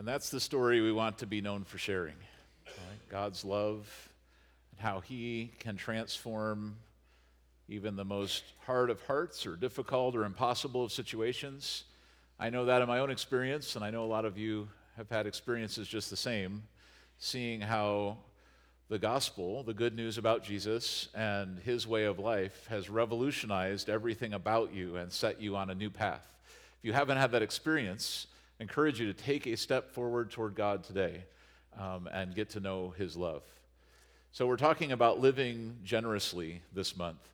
And that's the story we want to be known for sharing. Right? God's love and how he can transform even the most hard of hearts or difficult or impossible of situations. I know that in my own experience, and I know a lot of you have had experiences just the same, seeing how the gospel, the good news about Jesus and his way of life, has revolutionized everything about you and set you on a new path. If you haven't had that experience, I encourage you to take a step forward toward God today and get to know his love. So we're talking about living generously this month,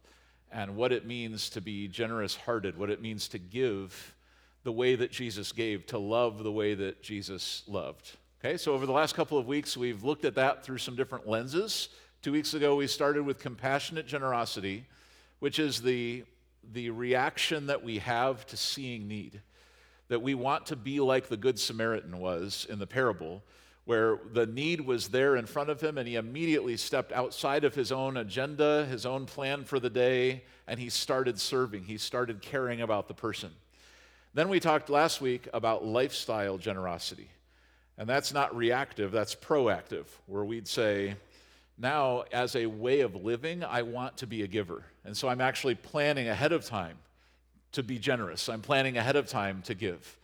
and what it means to be generous-hearted, what it means to give the way that Jesus gave, to love the way that Jesus loved. Okay, so over the last couple of weeks, we've looked at that through some different lenses. 2 weeks ago, we started with compassionate generosity, which is the reaction that we have to seeing need, that we want to be like the Good Samaritan was in the parable, where the need was there in front of him, and he immediately stepped outside of his own agenda, his own plan for the day, and he started serving. He started caring about the person. Then we talked last week about lifestyle generosity, and that's not reactive, that's proactive, where we'd say, now as a way of living, I want to be a giver, and so I'm actually planning ahead of time to be generous. I'm planning ahead of time to give.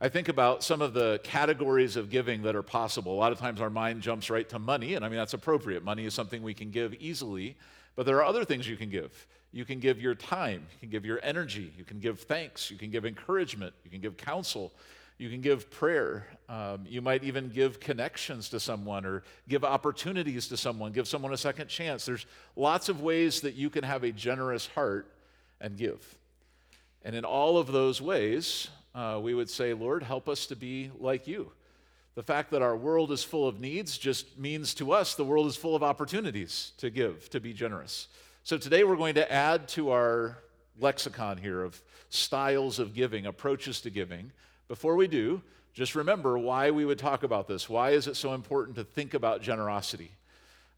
I think about some of the categories of giving that are possible. A lot of times our mind jumps right to money, and I mean, that's appropriate. Money is something we can give easily, but there are other things you can give. You can give your time, you can give your energy, you can give thanks, you can give encouragement, you can give counsel, you can give prayer. You might even give connections to someone or give opportunities to someone, give someone a second chance. There's lots of ways that you can have a generous heart and give. And in all of those ways, we would say, Lord, help us to be like you. The fact that our world is full of needs just means to us the world is full of opportunities to give, to be generous. So today we're going to add to our lexicon here of styles of giving, approaches to giving. Before we do, just remember why we would talk about this. Why is it so important to think about generosity?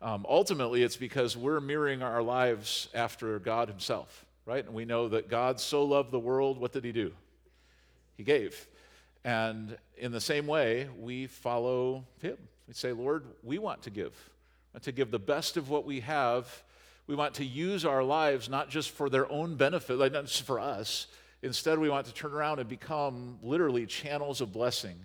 Ultimately, it's because we're mirroring our lives after God himself, right? And we know that God so loved the world, what did he do? He gave. And in the same way, we follow him. We say, Lord, we want to give. We want to give the best of what we have. We want to use our lives not just for their own benefit, like not just for us. Instead, we want to turn around and become literally channels of blessing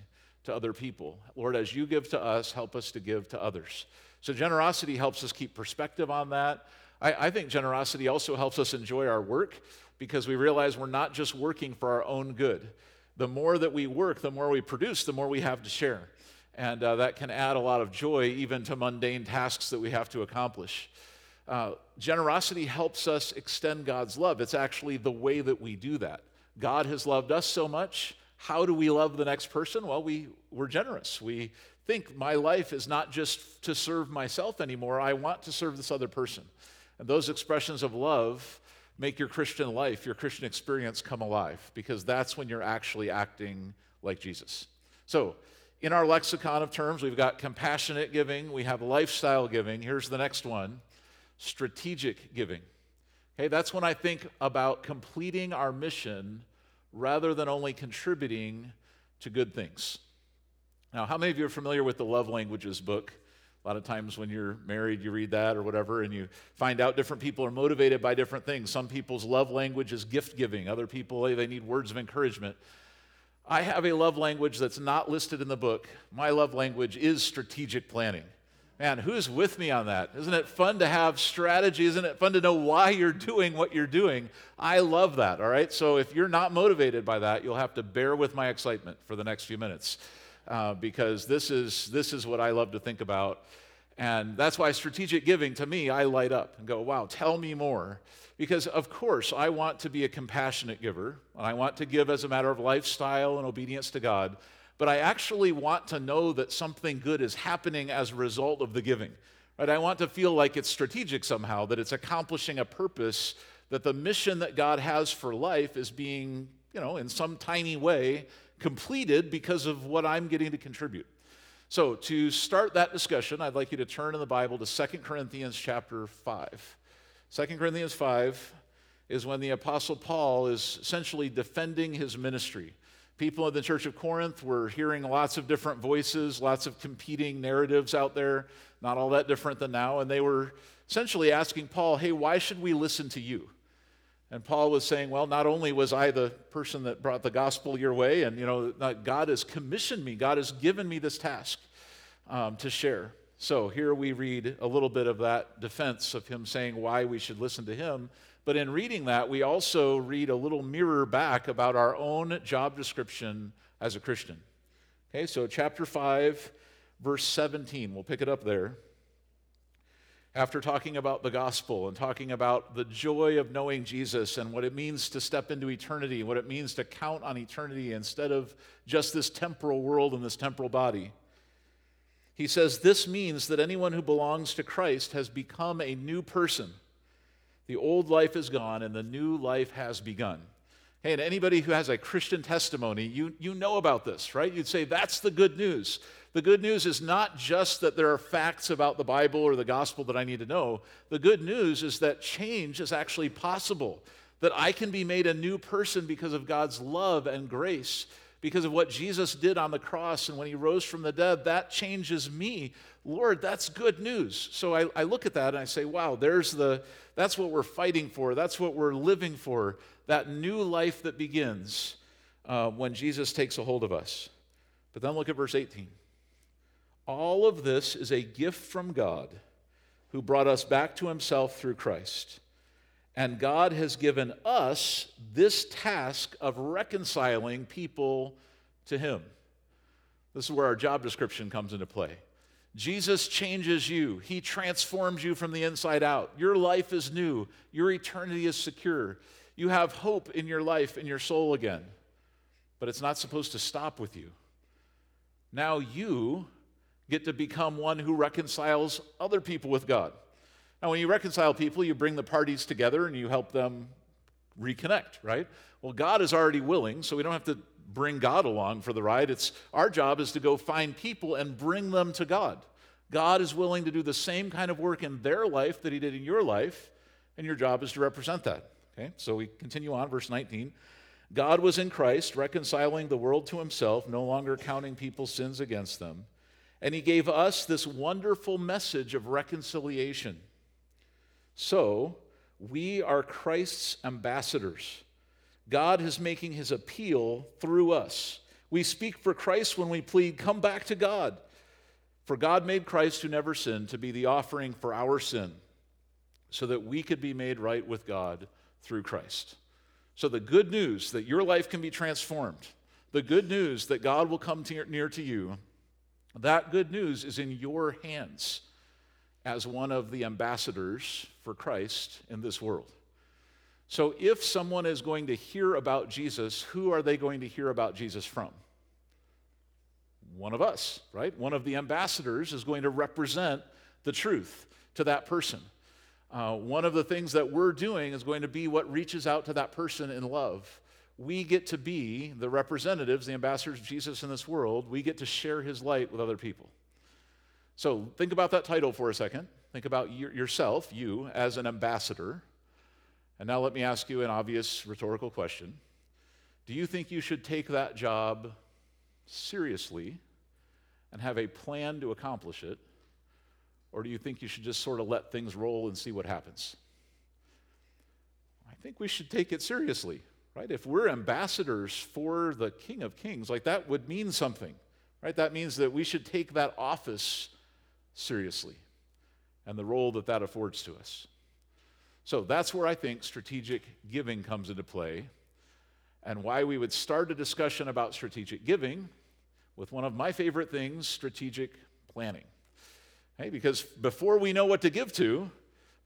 to other people. Lord, as you give to us, help us to give to others. So generosity helps us keep perspective on that. I think generosity also helps us enjoy our work, because we realize we're not just working for our own good. The more that we work, the more we produce, the more we have to share. And that can add a lot of joy even to mundane tasks that we have to accomplish. Generosity helps us extend God's love. It's actually the way that we do that. God has loved us so much. How do we love the next person? Well, we're generous. We think my life is not just to serve myself anymore. I want to serve this other person. And those expressions of love make your Christian life, your Christian experience come alive, because that's when you're actually acting like Jesus. So in our lexicon of terms, we've got compassionate giving, we have lifestyle giving. Here's the next one, strategic giving. Okay, that's when I think about completing our mission rather than only contributing to good things. Now, how many of you are familiar with the Love Languages book? A lot of times when you're married, you read that or whatever, and you find out different people are motivated by different things. Some people's love language is gift-giving. Other people, they need words of encouragement. I have a love language that's not listed in the book. My love language is strategic planning. Man, who's with me on that? Isn't it fun to have strategy? Isn't it fun to know why you're doing what you're doing? I love that, all right? So if you're not motivated by that, you'll have to bear with my excitement for the next few minutes. Because this is what I love to think about. And that's why strategic giving, to me, I light up and go, wow, tell me more. Because, of course, I want to be a compassionate giver, and I want to give as a matter of lifestyle and obedience to God, but I actually want to know that something good is happening as a result of the giving. Right? I want to feel like it's strategic somehow, that it's accomplishing a purpose, that the mission that God has for life is being, in some tiny way, completed because of what I'm getting to contribute. So to start that discussion, I'd like you to turn in the Bible to 2 Corinthians chapter 5. 2 Corinthians 5 is when the Apostle Paul is essentially defending his ministry. People in the Church of Corinth were hearing lots of different voices, lots of competing narratives out there, not all that different than now, and they were essentially asking Paul, hey, why should we listen to you? And Paul was saying, well, not only was I the person that brought the gospel your way, and God has commissioned me, God has given me this task to share. So here we read a little bit of that defense of him saying why we should listen to him. But in reading that, we also read a little mirror back about our own job description as a Christian. Okay, so chapter 5, verse 17, we'll pick it up there. After talking about the gospel and talking about the joy of knowing Jesus and what it means to step into eternity, what it means to count on eternity instead of just this temporal world and this temporal body, he says, this means that anyone who belongs to Christ has become a new person. The old life is gone and the new life has begun. Hey, and anybody who has a Christian testimony, you know about this, right? You'd say, that's the good news. The good news is not just that there are facts about the Bible or the gospel that I need to know. The good news is that change is actually possible, that I can be made a new person because of God's love and grace, because of what Jesus did on the cross and when he rose from the dead. That changes me. Lord, that's good news. So I look at that and I say, wow, that's what we're fighting for. That's what we're living for, that new life that begins when Jesus takes a hold of us. But then look at verse 18. All of this is a gift from God, who brought us back to himself through Christ. And God has given us this task of reconciling people to him. This is where our job description comes into play. Jesus changes you. He transforms you from the inside out. Your life is new. Your eternity is secure. You have hope in your life, in your soul again. But it's not supposed to stop with you. Now you get to become one who reconciles other people with God. Now, when you reconcile people, you bring the parties together and you help them reconnect, right? Well, God is already willing, so we don't have to bring God along for the ride. It's our job is to go find people and bring them to God. God is willing to do the same kind of work in their life that he did in your life, and your job is to represent that, okay? So we continue on, verse 19. God was in Christ, reconciling the world to himself, no longer counting people's sins against them. And he gave us this wonderful message of reconciliation. So, we are Christ's ambassadors. God is making his appeal through us. We speak for Christ when we plead, come back to God. For God made Christ, who never sinned, to be the offering for our sin, so that we could be made right with God through Christ. So the good news that your life can be transformed, the good news that God will come near to you, that good news is in your hands as one of the ambassadors for Christ in this world. So if someone is going to hear about Jesus, who are they going to hear about Jesus from? One of us, right? One of the ambassadors is going to represent the truth to that person. One of the things that we're doing is going to be what reaches out to that person in love. We get to be the representatives, the ambassadors of Jesus in this world. We get to share his light with other people. So think about that title for a second. Think about yourself, you, as an ambassador. And now let me ask you an obvious rhetorical question. Do you think you should take that job seriously and have a plan to accomplish it? Or do you think you should just sort of let things roll and see what happens? I think we should take it seriously, right? If we're ambassadors for the King of Kings, like that would mean something, right? That means that we should take that office seriously and the role that that affords to us. So that's where I think strategic giving comes into play, and why we would start a discussion about strategic giving with one of my favorite things, strategic planning. Hey, because before we know what to give to,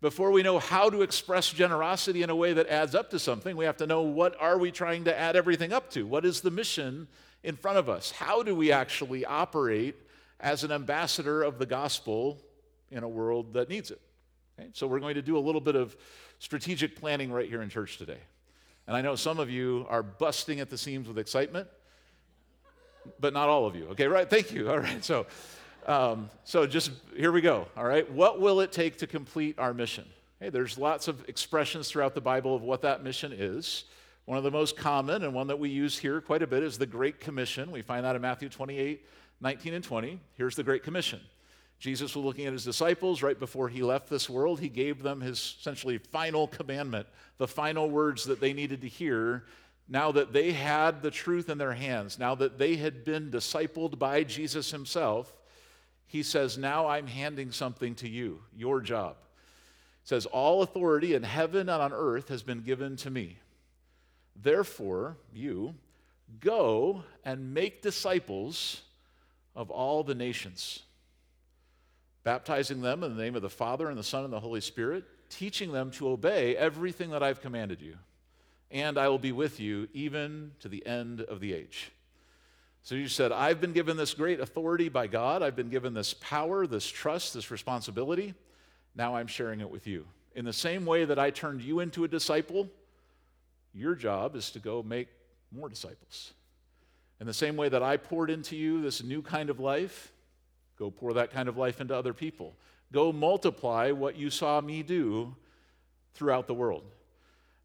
before we know how to express generosity in a way that adds up to something, we have to know, what are we trying to add everything up to? What is the mission in front of us? How do we actually operate as an ambassador of the gospel in a world that needs it? So we're going to do a little bit of strategic planning right here in church today. And I know some of you are busting at the seams with excitement, but not all of you. Okay, right? Thank you. All right, so just here we go. All right, what will it take to complete our mission? Hey, there's lots of expressions throughout the Bible of what that mission is. One of the most common and one that we use here quite a bit is the Great Commission. We find that in Matthew 28, 19 and 20. Here's the Great Commission. Jesus was looking at his disciples right before he left this world. He gave them his essentially final commandment, the final words that they needed to hear now that they had the truth in their hands, now that they had been discipled by Jesus himself. He says, now I'm handing something to you, your job. It says, all authority in heaven and on earth has been given to me. Therefore, you go and make disciples of all the nations, baptizing them in the name of the Father and the Son and the Holy Spirit, teaching them to obey everything that I've commanded you, and I will be with you even to the end of the age. So you said, I've been given this great authority by God. I've been given this power, this trust, this responsibility. Now I'm sharing it with you. In the same way that I turned you into a disciple, your job is to go make more disciples. In the same way that I poured into you this new kind of life, go pour that kind of life into other people. Go multiply what you saw me do throughout the world.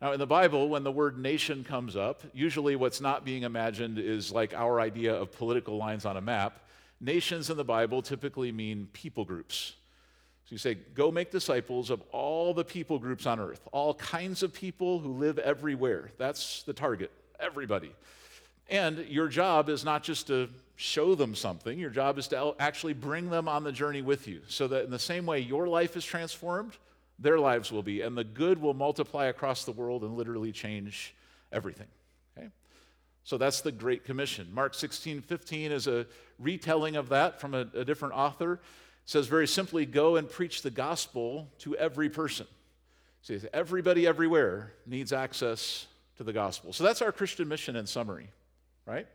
Now, in the Bible, when the word nation comes up, usually what's not being imagined is like our idea of political lines on a map. Nations in the Bible typically mean people groups. So you say, go make disciples of all the people groups on earth, all kinds of people who live everywhere. That's the target, everybody. And your job is not just to show them something. Your job is to actually bring them on the journey with you so that in the same way your life is transformed, their lives will be, and the good will multiply across the world and literally change everything. Okay? So that's the Great Commission. Mark 16:15 is a retelling of that from a different author. It says very simply, go and preach the gospel to every person. It says everybody everywhere needs access to the gospel. So that's our Christian mission in summary, right?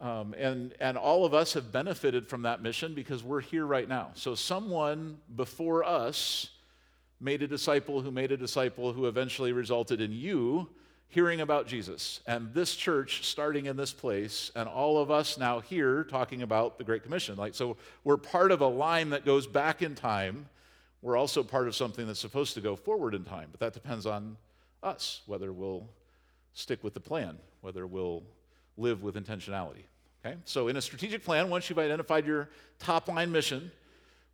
And all of us have benefited from that mission because we're here right now. So someone before us made a disciple who eventually resulted in you hearing about Jesus and this church starting in this place and all of us now here talking about the Great Commission. So we're part of a line that goes back in time. We're also part of something that's supposed to go forward in time, but that depends on us, whether we'll stick with the plan, whether we'll live with intentionality. Okay? So in a strategic plan, once you've identified your top line mission,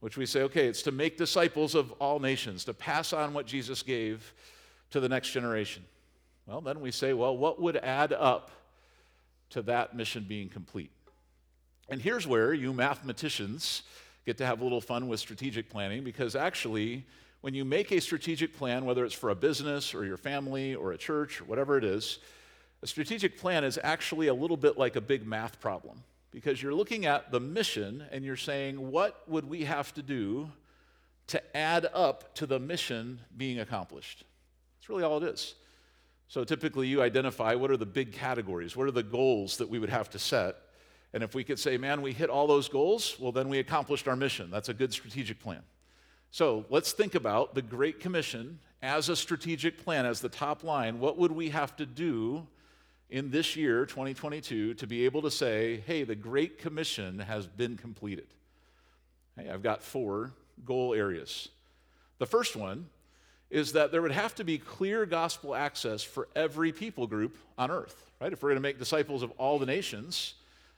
which we say, okay, it's to make disciples of all nations, to pass on what Jesus gave to the next generation. Well, then we say, well, what would add up to that mission being complete? And here's where you mathematicians get to have a little fun with strategic planning, because actually, when you make a strategic plan, whether it's for a business or your family or a church or whatever it is, a strategic plan is actually a little bit like a big math problem. Because you're looking at the mission and you're saying, what would we have to do to add up to the mission being accomplished? That's really all it is. So typically you identify what are the big categories, what are the goals that we would have to set? And if we could say, man, we hit all those goals, well, then we accomplished our mission. That's a good strategic plan. So let's think about the Great Commission as a strategic plan, as the top line. What would we have to do in this year, 2022, to be able to say, hey, the Great Commission has been completed? Hey, I've got 4 goal areas. The first one is that there would have to be clear gospel access for every people group on earth, right? If we're going to make disciples of all the nations,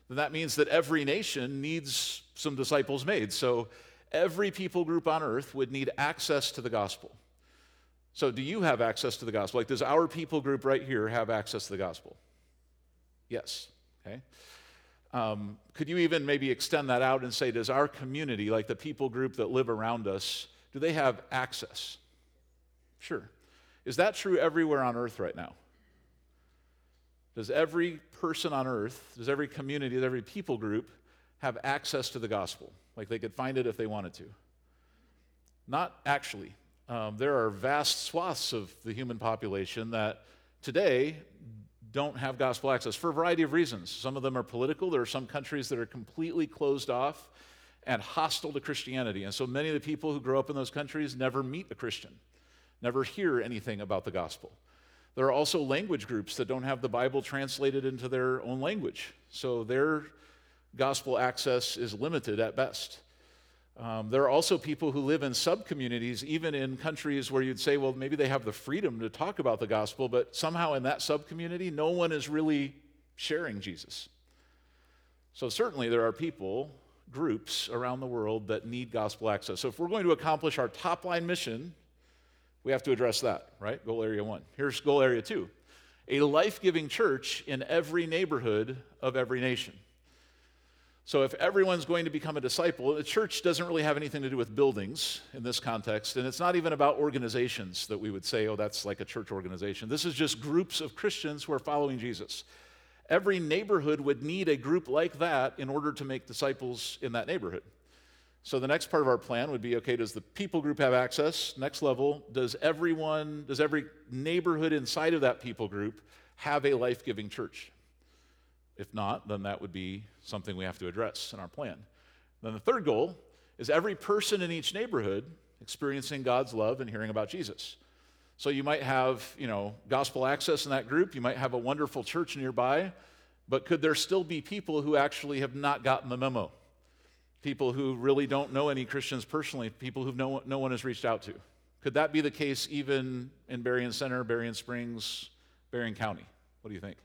then that means that every nation needs some disciples made. So every people group on earth would need access to the gospel. So do you have access to the gospel? Does our people group right here have access to the gospel? Yes, okay. Could you even maybe extend that out and say, does our community, like the people group that live around us, do they have access? Sure. Is that true everywhere on earth right now? Does every person on earth, does every community, does every people group have access to the gospel? They could find it if they wanted to? Not actually. There are vast swaths of the human population that today don't have gospel access for a variety of reasons. Some of them are political. There are some countries that are completely closed off and hostile to Christianity. And so many of the people who grow up in those countries never meet a Christian, never hear anything about the gospel. There are also language groups that don't have the Bible translated into their own language. So their gospel access is limited at best. There are also people who live in sub-communities, even in countries where you'd say, well, maybe they have the freedom to talk about the gospel, but somehow in that sub-community, no one is really sharing Jesus. So certainly there are people, groups around the world that need gospel access. So if we're going to accomplish our top-line mission, we have to address that, right? Goal area one. Here's goal area two. A life-giving church in every neighborhood of every nation. So if everyone's going to become a disciple, the church doesn't really have anything to do with buildings in this context, and it's not even about organizations that we would say, oh, that's like a church organization. This is just groups of Christians who are following Jesus. Every neighborhood would need a group like that in order to make disciples in that neighborhood. So the next part of our plan would be, okay, does the people group have access? Next level, does every neighborhood inside of that people group have a life-giving church? If not, then that would be something we have to address in our plan. Then the third goal is every person in each neighborhood experiencing God's love and hearing about Jesus. So you might have, gospel access in that group. You might have a wonderful church nearby, but could there still be people who actually have not gotten the memo? People who really don't know any Christians personally, people who no one has reached out to. Could that be the case even in Berrien Center, Berrien Springs, Berrien County? What do you think?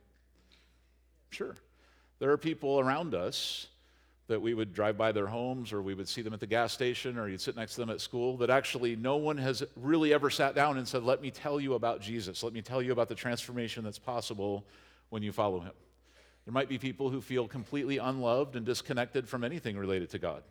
Sure. There are people around us that we would drive by their homes, or we would see them at the gas station, or you'd sit next to them at school, that actually no one has really ever sat down and said, let me tell you about Jesus. Let me tell you about the transformation that's possible when you follow him. There might be people who feel completely unloved and disconnected from anything related to God.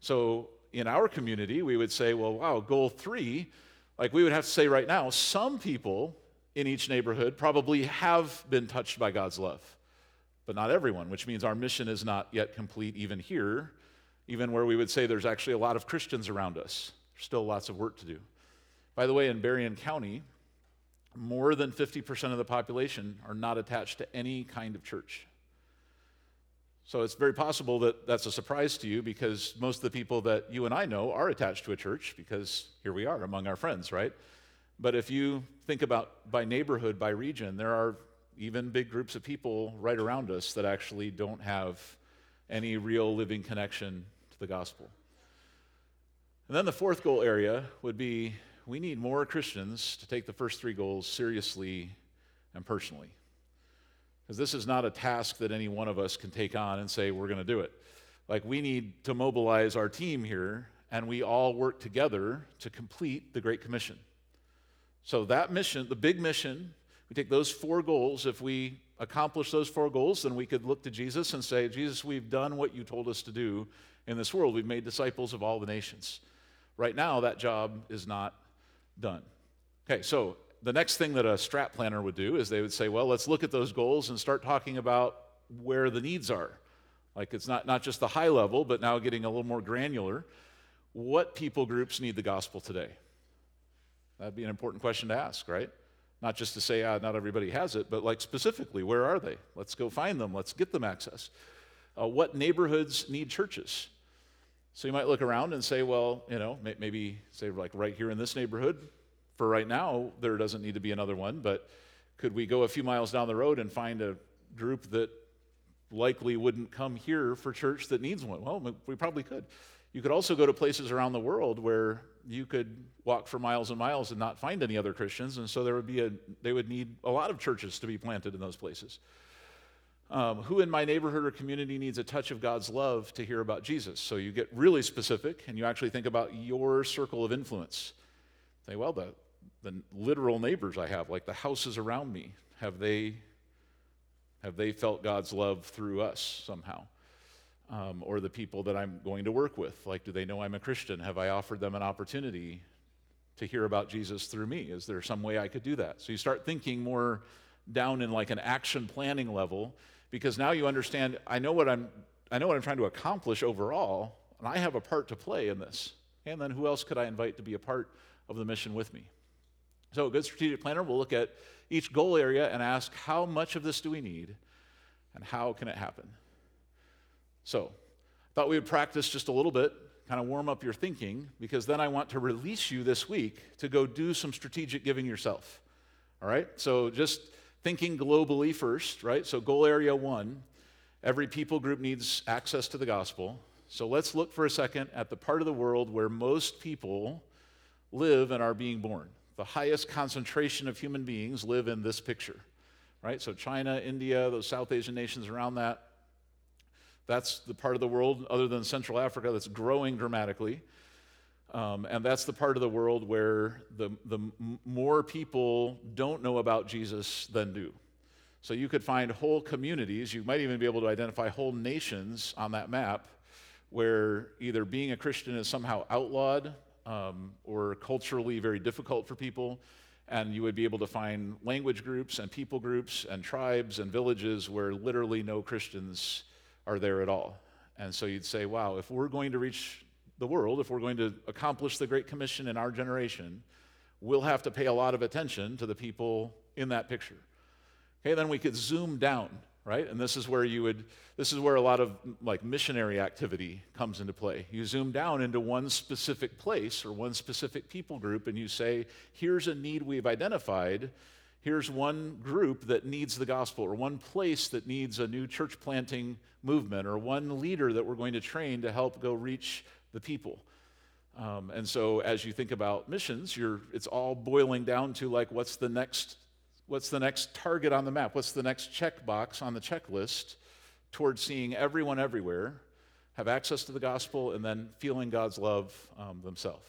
So in our community, we would say, well, wow, goal three, like we would have to say right now, some people in each neighborhood probably have been touched by God's love. But not everyone, which means our mission is not yet complete even here, even where we would say there's actually a lot of Christians around us. There's still lots of work to do. By the way, in Berrien County, more than 50% of the population are not attached to any kind of church. So it's very possible that that's a surprise to you, because most of the people that you and I know are attached to a church, because here we are among our friends, right? But if you think about by neighborhood, by region, there are even big groups of people right around us that actually don't have any real living connection to the gospel. And then the fourth goal area would be, we need more Christians to take the first three goals seriously and personally. Because this is not a task that any one of us can take on and say, we're going to do it. Like, we need to mobilize our team here, and we all work together to complete the Great Commission. So that mission, the big mission, we take those four goals. If we accomplish those four goals, then we could look to Jesus and say, Jesus, we've done what you told us to do in this world. We've made disciples of all the nations. Right now, that job is not done. Okay, so the next thing that a strat planner would do is they would say, well, let's look at those goals and start talking about where the needs are. Like, it's not just the high level, but now getting a little more granular. What people groups need the gospel today? That'd be an important question to ask, right? Not just to say, not everybody has it, but like specifically, where are they? Let's go find them. Let's get them access. What neighborhoods need churches? So you might look around and say, well, maybe say like right here in this neighborhood, for right now, there doesn't need to be another one, but could we go a few miles down the road and find a group that likely wouldn't come here for church that needs one? Well, we probably could. You could also go to places around the world where you could walk for miles and miles and not find any other Christians, and so they would need a lot of churches to be planted in those places. Who in my neighborhood or community needs a touch of God's love to hear about Jesus? So you get really specific, and you actually think about your circle of influence. Say, well, the literal neighbors I have, like the houses around me, have they felt God's love through us somehow? Or the people that I'm going to work with, like, do they know I'm a Christian? Have I offered them an opportunity to hear about Jesus through me? Is there some way I could do that? So you start thinking more down in like an action planning level, because now you understand, I know what I'm trying to accomplish overall, and I have a part to play in this. And then who else could I invite to be a part of the mission with me? So a good strategic planner will look at each goal area and ask, how much of this do we need, and how can it happen? So I thought we would practice just a little bit, kind of warm up your thinking, because then I want to release you this week to go do some strategic giving yourself, all right? So just thinking globally first, right? So goal area one, every people group needs access to the gospel. So let's look for a second at the part of the world where most people live and are being born. The highest concentration of human beings live in this picture, right? So China, India, those South Asian nations around that, that's the part of the world, other than Central Africa, that's growing dramatically. And that's the part of the world where the more people don't know about Jesus than do. So you could find whole communities, you might even be able to identify whole nations on that map where either being a Christian is somehow outlawed or culturally very difficult for people. And you would be able to find language groups and people groups and tribes and villages where literally no Christians are there at all. And so you'd say, wow, if we're going to reach the world, if we're going to accomplish the Great Commission in our generation, we'll have to pay a lot of attention to the people in that picture. Okay, then we could zoom down, right? And this is where a lot of like missionary activity comes into play. You zoom down into one specific place or one specific people group and you say, here's a need we've identified. Here's one group that needs the gospel, or one place that needs a new church planting movement, or one leader that we're going to train to help go reach the people. And so as you think about missions, it's all boiling down to like, what's the next target on the map? What's the next checkbox on the checklist towards seeing everyone everywhere, have access to the gospel, and then feeling God's love themselves?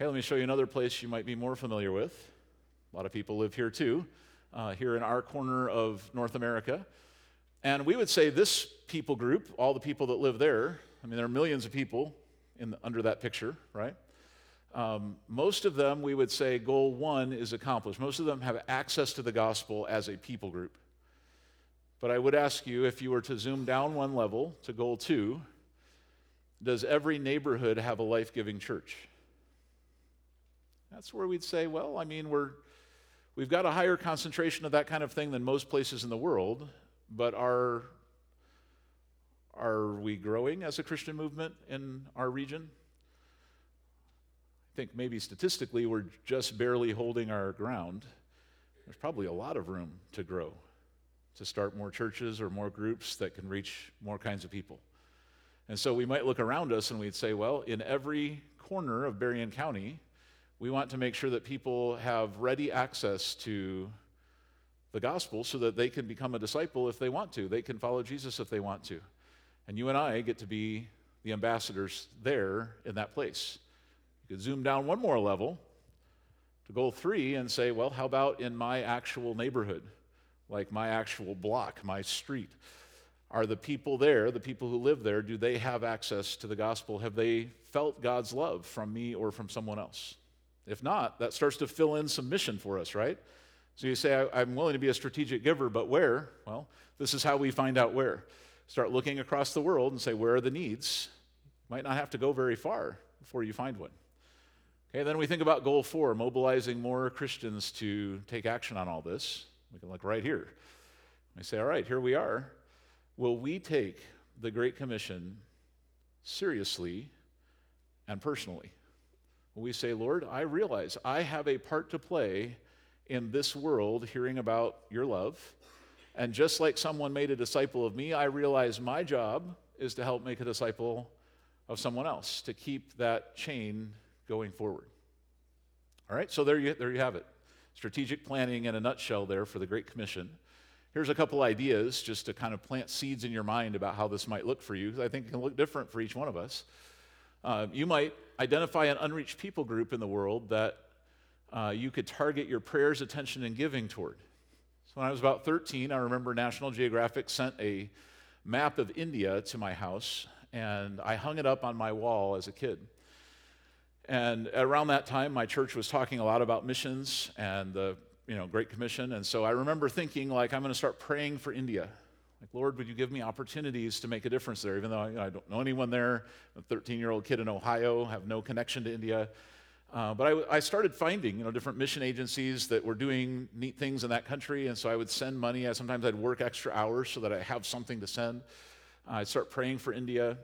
Okay, let me show you another place you might be more familiar with. A lot of people live here too, here in our corner of North America. And we would say this people group, all the people that live there, I mean, there are millions of people under that picture, right? Most of them, we would say goal one is accomplished. Most of them have access to the gospel as a people group. But I would ask you, if you were to zoom down one level to goal two, does every neighborhood have a life-giving church? That's where we'd say, well, I mean, We've got a higher concentration of that kind of thing than most places in the world, but are we growing as a Christian movement in our region? I think maybe statistically we're just barely holding our ground. There's probably a lot of room to grow, to start more churches or more groups that can reach more kinds of people. And so we might look around us and we'd say, well, in every corner of Berrien County, we want to make sure that people have ready access to the gospel so that they can become a disciple if they want to. They can follow Jesus if they want to. And you and I get to be the ambassadors there in that place. You could zoom down one more level to goal three and say, well, how about in my actual neighborhood, like my actual block, my street? Are the people there, the people who live there, do they have access to the gospel? Have they felt God's love from me or from someone else? If not, that starts to fill in some mission for us, right? So you say, I'm willing to be a strategic giver, but where? Well, this is how we find out where. Start looking across the world and say, where are the needs? Might not have to go very far before you find one. Okay, then we think about goal four, mobilizing more Christians to take action on all this. We can look right here. We say, all right, here we are. Will we take the Great Commission seriously and personally? We say, Lord, I realize I have a part to play in this world hearing about your love. And just like someone made a disciple of me, I realize my job is to help make a disciple of someone else, to keep that chain going forward. All right, so there you have it. Strategic planning in a nutshell there for the Great Commission. Here's a couple ideas just to kind of plant seeds in your mind about how this might look for you, because I think it can look different for each one of us. You might identify an unreached people group in the world that you could target your prayers, attention, and giving toward. So when I was about 13, I remember National Geographic sent a map of India to my house, and I hung it up on my wall as a kid. And around that time, my church was talking a lot about missions and the Great Commission, and so I remember thinking, like, I'm going to start praying for India. Like, Lord, would you give me opportunities to make a difference there, even though I don't know anyone there. I'm a 13-year-old kid in Ohio, have no connection to India. But I started finding, different mission agencies that were doing neat things in that country, and so I would send money. Sometimes I'd work extra hours so that I have something to send. I'd start praying for India.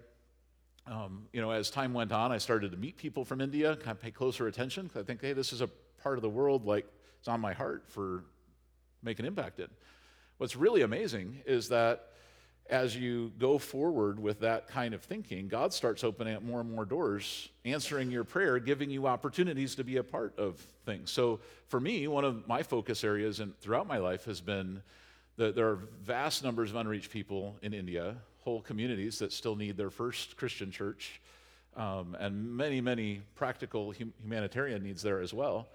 As time went on, I started to meet people from India, kind of pay closer attention, because I think, hey, this is a part of the world, like, it's on my heart for making impact in. What's really amazing is that as you go forward with that kind of thinking, God starts opening up more and more doors, answering your prayer, giving you opportunities to be a part of things. So for me, one of my focus areas and throughout my life has been that there are vast numbers of unreached people in India, whole communities that still need their first Christian church, and many, many practical humanitarian needs there as well.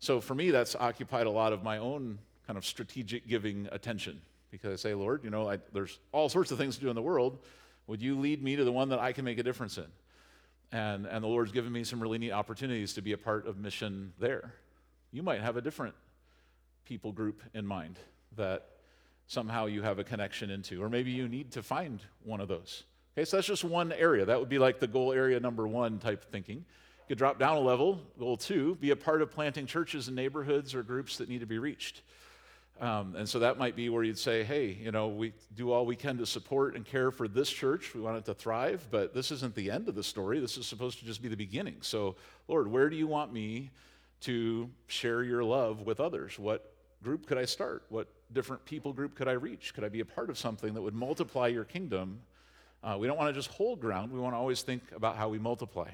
So for me, that's occupied a lot of my own kind of strategic giving attention, because I say, Lord, there's all sorts of things to do in the world. Would you lead me to the one that I can make a difference in? And the Lord's given me some really neat opportunities to be a part of mission there. You might have a different people group in mind that somehow you have a connection into, or maybe you need to find one of those. Okay, so that's just one area. That would be like the goal area number one type of thinking. You could drop down a level, goal two, be a part of planting churches in neighborhoods or groups that need to be reached. And so that might be where you'd say, hey, we do all we can to support and care for this church. We want it to thrive, but this isn't the end of the story. This is supposed to just be the beginning. So, Lord, where do you want me to share your love with others? What group could I start? What different people group could I reach? Could I be a part of something that would multiply your kingdom? We don't want to just hold ground. We want to always think about how we multiply.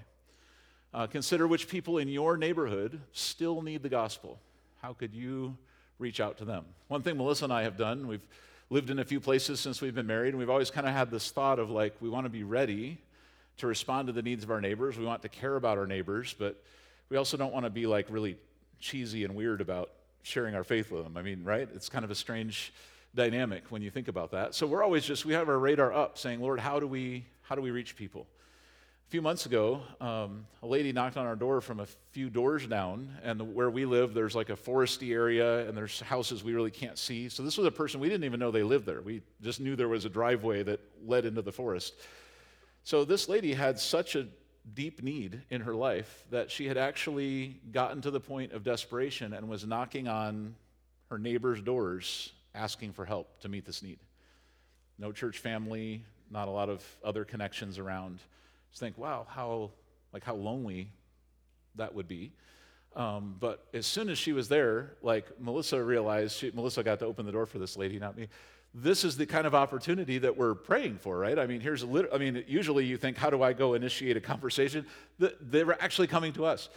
Consider which people in your neighborhood still need the gospel. How could you reach out to them? One thing Melissa and I have done, we've lived in a few places since we've been married, and we've always kind of had this thought of like, we want to be ready to respond to the needs of our neighbors. We want to care about our neighbors, but we also don't want to be like really cheesy and weird about sharing our faith with them. I mean, right? It's kind of a strange dynamic when you think about that. So we're always we have our radar up saying, Lord, how do we reach people? A few months ago, a lady knocked on our door from a few doors down, and where we live, there's like a foresty area, and there's houses we really can't see. So this was a person, we didn't even know they lived there. We just knew there was a driveway that led into the forest. So this lady had such a deep need in her life that she had actually gotten to the point of desperation and was knocking on her neighbors' doors asking for help to meet this need. No church family, not a lot of other connections around. Just think, wow, how lonely that would be. But as soon as she was there, Melissa realized, Melissa got to open the door for this lady, not me. This is the kind of opportunity that we're praying for, right? I mean, usually you think, how do I go initiate a conversation? They were actually coming to us.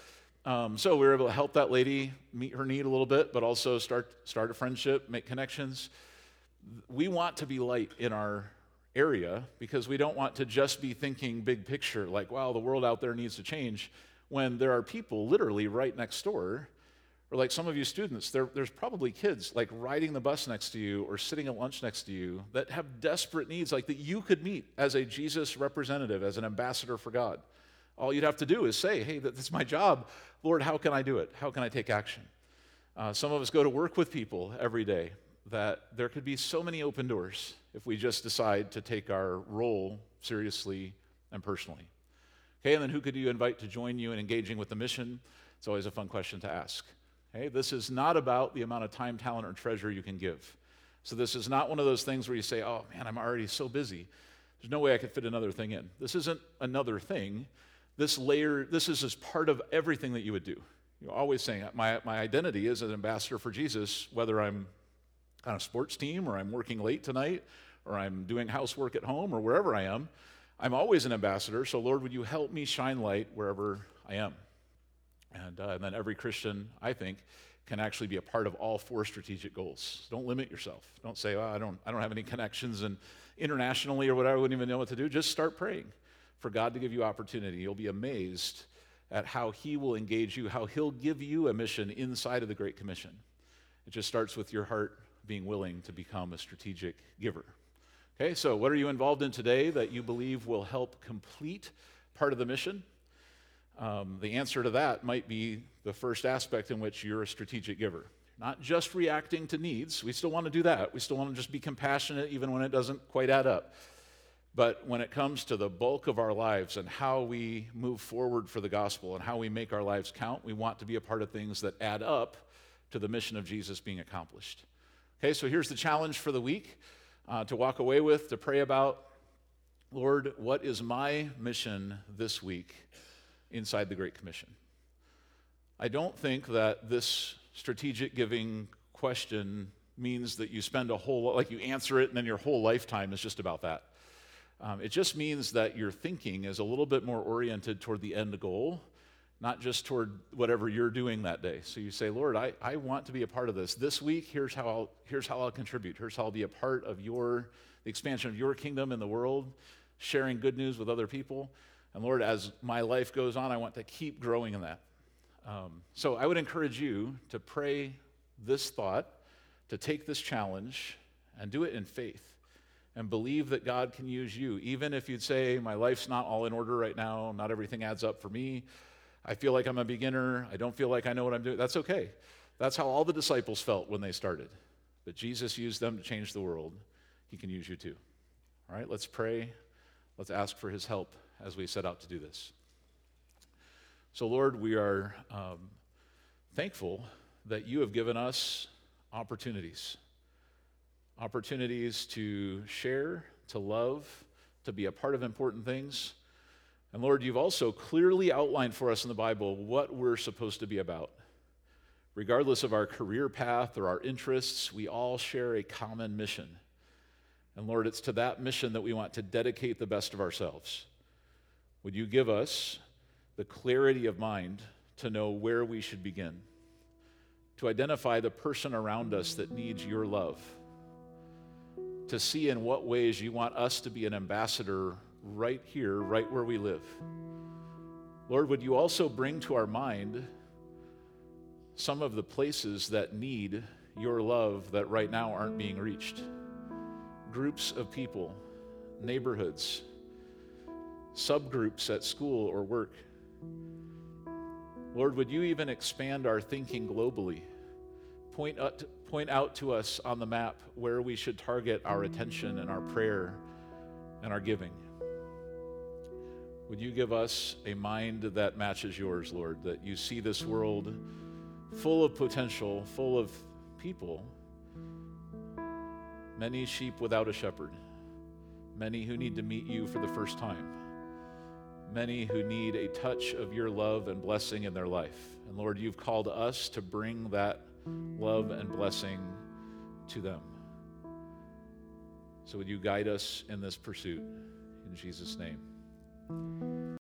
So we were able to help that lady meet her need a little bit, but also start a friendship, make connections. We want to be light in our area, because we don't want to just be thinking big picture, like, wow, the world out there needs to change, when there are people literally right next door, or like some of you students, there's probably kids like riding the bus next to you or sitting at lunch next to you that have desperate needs like that you could meet as a Jesus representative, as an ambassador for God. All you'd have to do is say, hey, that's my job. Lord, how can I do it? How can I take action? Some of us go to work with people every day that there could be so many open doors if we just decide to take our role seriously and personally. Okay, and then who could you invite to join you in engaging with the mission? It's always a fun question to ask. Okay, this is not about the amount of time, talent, or treasure you can give. So this is not one of those things where you say, oh man, I'm already so busy. There's no way I could fit another thing in. This isn't another thing. This is as part of everything that you would do. You're always saying, my identity is an ambassador for Jesus, whether I'm on a sports team, or I'm working late tonight, or I'm doing housework at home, or wherever I am. I'm always an ambassador, so Lord, would you help me shine light wherever I am? And then every Christian, I think, can actually be a part of all four strategic goals. Don't limit yourself. Don't say, oh, I don't have any connections and internationally or whatever, I wouldn't even know what to do. Just start praying for God to give you opportunity. You'll be amazed at how he will engage you, how he'll give you a mission inside of the Great Commission. It just starts with your heart being willing to become a strategic giver. Okay, so what are you involved in today that you believe will help complete part of the mission? The answer to that might be the first aspect in which you're a strategic giver. Not just reacting to needs. We still want to do that. We still want to just be compassionate even when it doesn't quite add up. But when it comes to the bulk of our lives and how we move forward for the gospel and how we make our lives count, we want to be a part of things that add up to the mission of Jesus being accomplished. Okay, so here's the challenge for the week to walk away with, to pray about. Lord, what is my mission this week inside the Great Commission? I don't think that this strategic giving question means that you spend a whole lot, like you answer it and then your whole lifetime is just about that. It just means that your thinking is a little bit more oriented toward the end goal, not just toward whatever you're doing that day. So you say, Lord, I want to be a part of this. This week, here's how I'll contribute. Here's how I'll be a part of the expansion of your kingdom in the world, sharing good news with other people. And Lord, as my life goes on, I want to keep growing in that. So I would encourage you to pray this thought, to take this challenge, and do it in faith. And believe that God can use you, even if you'd say, my life's not all in order right now, not everything adds up for me, I feel like I'm a beginner, I don't feel like I know what I'm doing. That's okay. That's how all the disciples felt when they started. But Jesus used them to change the world. He can use you too. All right, let's pray. Let's ask for his help as we set out to do this. So Lord, we are thankful that you have given us opportunities to share, to love, to be a part of important things. And Lord, you've also clearly outlined for us in the Bible what we're supposed to be about. Regardless of our career path or our interests, we all share a common mission. And Lord, it's to that mission that we want to dedicate the best of ourselves. Would you give us the clarity of mind to know where we should begin, to identify the person around us that needs your love, to see in what ways you want us to be an ambassador right here, right where we live. Lord, would you also bring to our mind some of the places that need your love that right now aren't being reached? Groups of people, neighborhoods, subgroups at school or work. Lord, would you even expand our thinking globally? Point out to us on the map where we should target our attention and our prayer and our giving. Would you give us a mind that matches yours, Lord, that you see this world full of potential, full of people, many sheep without a shepherd, many who need to meet you for the first time, many who need a touch of your love and blessing in their life. And Lord, you've called us to bring that love and blessing to them. So would you guide us in this pursuit? In Jesus' name.